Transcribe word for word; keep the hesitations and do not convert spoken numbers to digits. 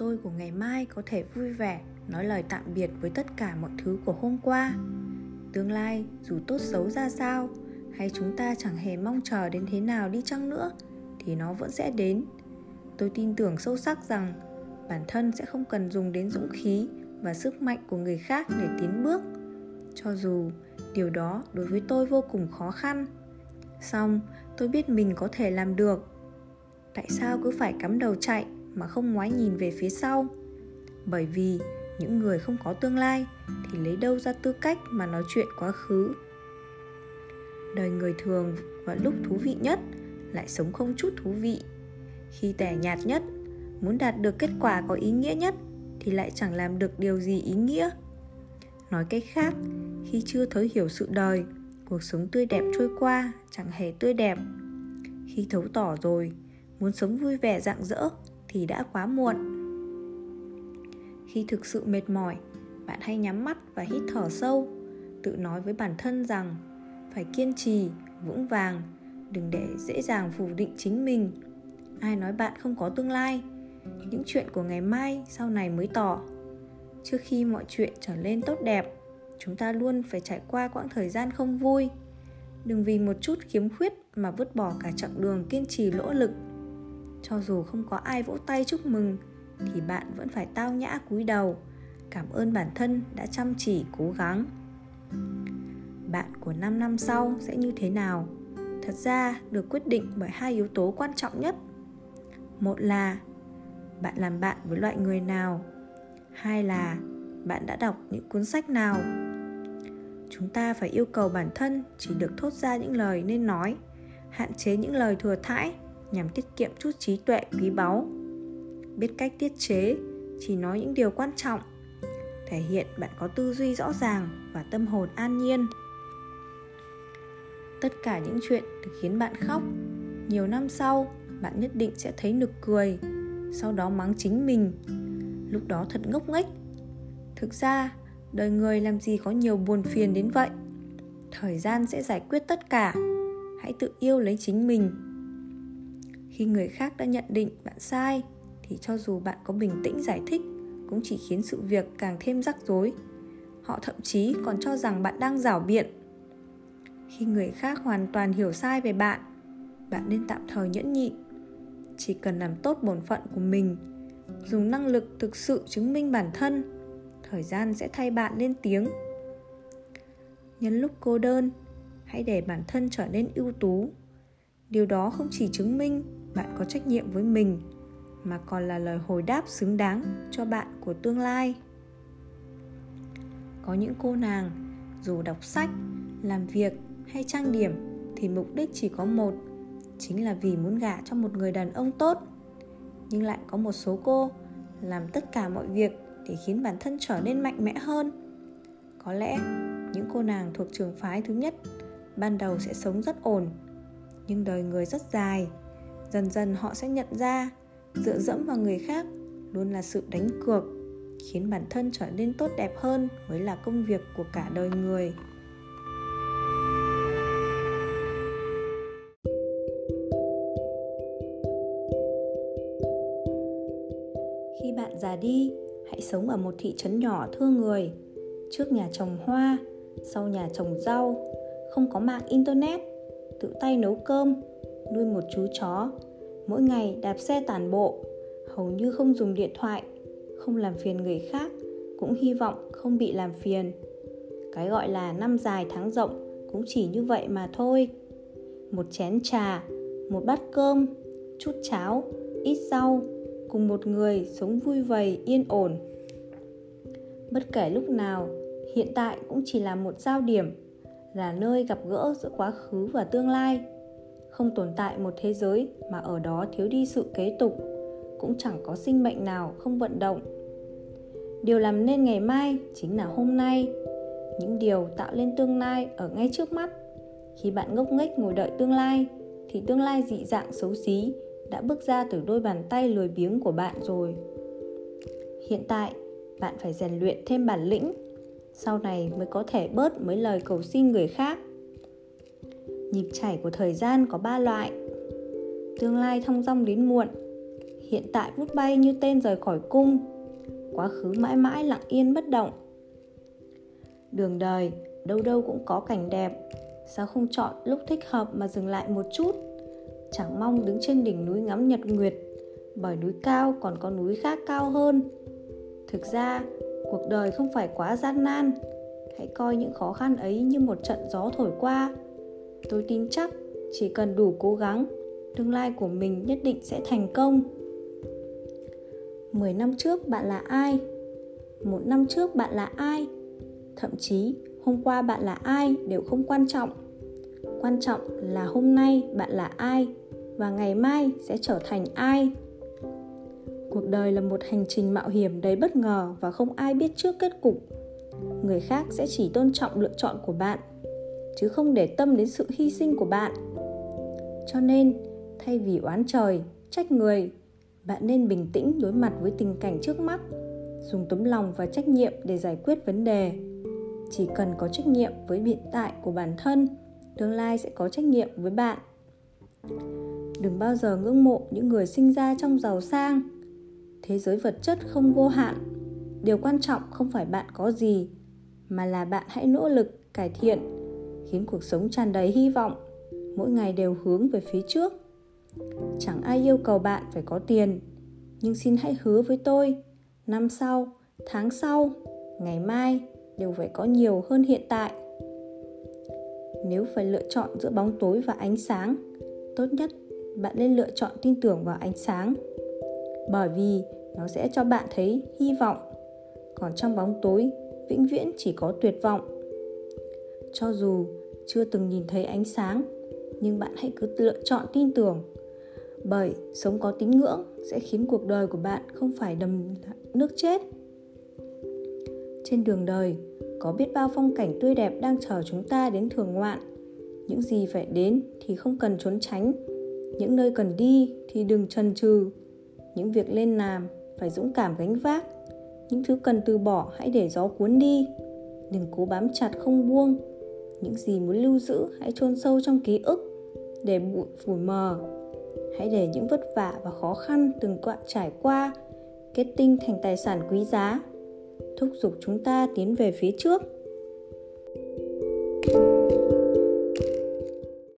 tôi của ngày mai có thể vui vẻ nói lời tạm biệt với tất cả mọi thứ của hôm qua. Tương lai, dù tốt xấu ra sao, hay chúng ta chẳng hề mong chờ đến thế nào đi chăng nữa, thì nó vẫn sẽ đến. Tôi tin tưởng sâu sắc rằng bản thân sẽ không cần dùng đến dũng khí và sức mạnh của người khác để tiến bước, cho dù điều đó đối với tôi vô cùng khó khăn. Song, tôi biết mình có thể làm được. Tại sao cứ phải cắm đầu chạy mà không ngoái nhìn về phía sau? Bởi vì những người không có tương lai thì lấy đâu ra tư cách mà nói chuyện quá khứ. Đời người thường vào lúc thú vị nhất lại sống không chút thú vị. Khi tẻ nhạt nhất, muốn đạt được kết quả có ý nghĩa nhất thì lại chẳng làm được điều gì ý nghĩa. Nói cách khác, khi chưa thấu hiểu sự đời, cuộc sống tươi đẹp trôi qua chẳng hề tươi đẹp. Khi thấu tỏ rồi, muốn sống vui vẻ rạng rỡ thì đã quá muộn. Khi thực sự mệt mỏi, bạn hãy nhắm mắt và hít thở sâu, tự nói với bản thân rằng phải kiên trì, vững vàng, đừng để dễ dàng phủ định chính mình. Ai nói bạn không có tương lai? Những chuyện của ngày mai sau này mới tỏ. Trước khi mọi chuyện trở lên tốt đẹp, chúng ta luôn phải trải qua quãng thời gian không vui. Đừng vì một chút khiếm khuyết mà vứt bỏ cả chặng đường kiên trì nỗ lực. Cho dù không có ai vỗ tay chúc mừng, thì bạn vẫn phải tao nhã cúi đầu, cảm ơn bản thân đã chăm chỉ cố gắng. Bạn của năm năm sau sẽ như thế nào? Thật ra được quyết định bởi hai yếu tố quan trọng nhất. Một là bạn làm bạn với loại người nào? Hai là bạn đã đọc những cuốn sách nào? Chúng ta phải yêu cầu bản thân chỉ được thốt ra những lời nên nói, hạn chế những lời thừa thãi nhằm tiết kiệm chút trí tuệ quý báu. Biết cách tiết chế, chỉ nói những điều quan trọng, thể hiện bạn có tư duy rõ ràng và tâm hồn an nhiên. Tất cả những chuyện được khiến bạn khóc, nhiều năm sau bạn nhất định sẽ thấy nực cười, sau đó mắng chính mình. Lúc đó thật ngốc nghếch. Thực ra, đời người làm gì có nhiều buồn phiền đến vậy. Thời gian sẽ giải quyết tất cả. Hãy tự yêu lấy chính mình. Khi người khác đã nhận định bạn sai, thì cho dù bạn có bình tĩnh giải thích, cũng chỉ khiến sự việc càng thêm rắc rối. Họ thậm chí còn cho rằng bạn đang giảo biện. Khi người khác hoàn toàn hiểu sai về bạn, bạn nên tạm thời nhẫn nhịn. Chỉ cần làm tốt bổn phận của mình, dùng năng lực thực sự chứng minh bản thân, thời gian sẽ thay bạn lên tiếng. Nhân lúc cô đơn, hãy để bản thân trở nên ưu tú. Điều đó không chỉ chứng minh bạn có trách nhiệm với mình, mà còn là lời hồi đáp xứng đáng cho bạn của tương lai. Có những cô nàng, dù đọc sách, làm việc hay trang điểm thì mục đích chỉ có một, chính là vì muốn gả cho một người đàn ông tốt. Nhưng lại có một số cô làm tất cả mọi việc để khiến bản thân trở nên mạnh mẽ hơn. Có lẽ những cô nàng thuộc trường phái thứ nhất ban đầu sẽ sống rất ổn, nhưng đời người rất dài. Dần dần họ sẽ nhận ra dựa dẫm vào người khác luôn là sự đánh cược, khiến bản thân trở nên tốt đẹp hơn mới là công việc của cả đời người. Khi bạn già đi, hãy sống ở một thị trấn nhỏ thưa người, trước nhà trồng hoa, sau nhà trồng rau, không có mạng internet, tự tay nấu cơm, nuôi một chú chó, mỗi ngày đạp xe tản bộ, hầu như không dùng điện thoại, không làm phiền người khác, cũng hy vọng không bị làm phiền. Cái gọi là năm dài tháng rộng cũng chỉ như vậy mà thôi. Một chén trà, một bát cơm, chút cháo, ít rau, cùng một người sống vui vầy, yên ổn. Bất kể lúc nào, hiện tại cũng chỉ là một giao điểm, là nơi gặp gỡ giữa quá khứ và tương lai. Không tồn tại một thế giới mà ở đó thiếu đi sự kế tục, cũng chẳng có sinh mệnh nào không vận động. Điều làm nên ngày mai chính là hôm nay, những điều tạo lên tương lai ở ngay trước mắt. Khi bạn ngốc nghếch ngồi đợi tương lai, thì tương lai dị dạng xấu xí đã bước ra từ đôi bàn tay lười biếng của bạn rồi. Hiện tại, bạn phải rèn luyện thêm bản lĩnh, sau này mới có thể bớt mấy lời cầu xin người khác. Nhịp chảy của thời gian có ba loại: tương lai thong dong đến muộn, hiện tại vút bay như tên rời khỏi cung, quá khứ mãi mãi lặng yên bất động. Đường đời đâu đâu cũng có cảnh đẹp, sao không chọn lúc thích hợp mà dừng lại một chút? Chẳng mong đứng trên đỉnh núi ngắm nhật nguyệt, bởi núi cao còn có núi khác cao hơn. Thực ra, cuộc đời không phải quá gian nan, hãy coi những khó khăn ấy như một trận gió thổi qua. Tôi tin chắc chỉ cần đủ cố gắng, tương lai của mình nhất định sẽ thành công. Mười năm trước bạn là ai? Một năm trước bạn là ai? Thậm chí hôm qua bạn là ai đều không quan trọng. Quan trọng là hôm nay bạn là ai và ngày mai sẽ trở thành ai. Cuộc đời là một hành trình mạo hiểm đầy bất ngờ và không ai biết trước kết cục. Người khác sẽ chỉ tôn trọng lựa chọn của bạn, chứ không để tâm đến sự hy sinh của bạn. Cho nên, thay vì oán trời, trách người, bạn nên bình tĩnh đối mặt với tình cảnh trước mắt, dùng tấm lòng và trách nhiệm để giải quyết vấn đề. Chỉ cần có trách nhiệm với hiện tại của bản thân, tương lai sẽ có trách nhiệm với bạn. Đừng bao giờ ngưỡng mộ những người sinh ra trong giàu sang. Thế giới vật chất không vô hạn. Điều quan trọng không phải bạn có gì, mà là bạn hãy nỗ lực cải thiện, khiến cuộc sống tràn đầy hy vọng, mỗi ngày đều hướng về phía trước. Chẳng ai yêu cầu bạn phải có tiền, nhưng xin hãy hứa với tôi, năm sau, tháng sau, ngày mai đều phải có nhiều hơn hiện tại. Nếu phải lựa chọn giữa bóng tối và ánh sáng, tốt nhất bạn nên lựa chọn tin tưởng vào ánh sáng, bởi vì nó sẽ cho bạn thấy hy vọng. Còn trong bóng tối, vĩnh viễn chỉ có tuyệt vọng. Cho dù chưa từng nhìn thấy ánh sáng, nhưng bạn hãy cứ lựa chọn tin tưởng, bởi sống có tín ngưỡng sẽ khiến cuộc đời của bạn không phải đầm nước chết. Trên đường đời, có biết bao phong cảnh tươi đẹp đang chờ chúng ta đến thưởng ngoạn. Những gì phải đến thì không cần trốn tránh, những nơi cần đi thì đừng chần chừ. Những việc lên làm phải dũng cảm gánh vác, những thứ cần từ bỏ hãy để gió cuốn đi, đừng cố bám chặt không buông. Những gì muốn lưu giữ hãy chôn sâu trong ký ức, để bụi phủ mờ. Hãy để những vất vả và khó khăn từng quãng trải qua kết tinh thành tài sản quý giá, thúc giục chúng ta tiến về phía trước.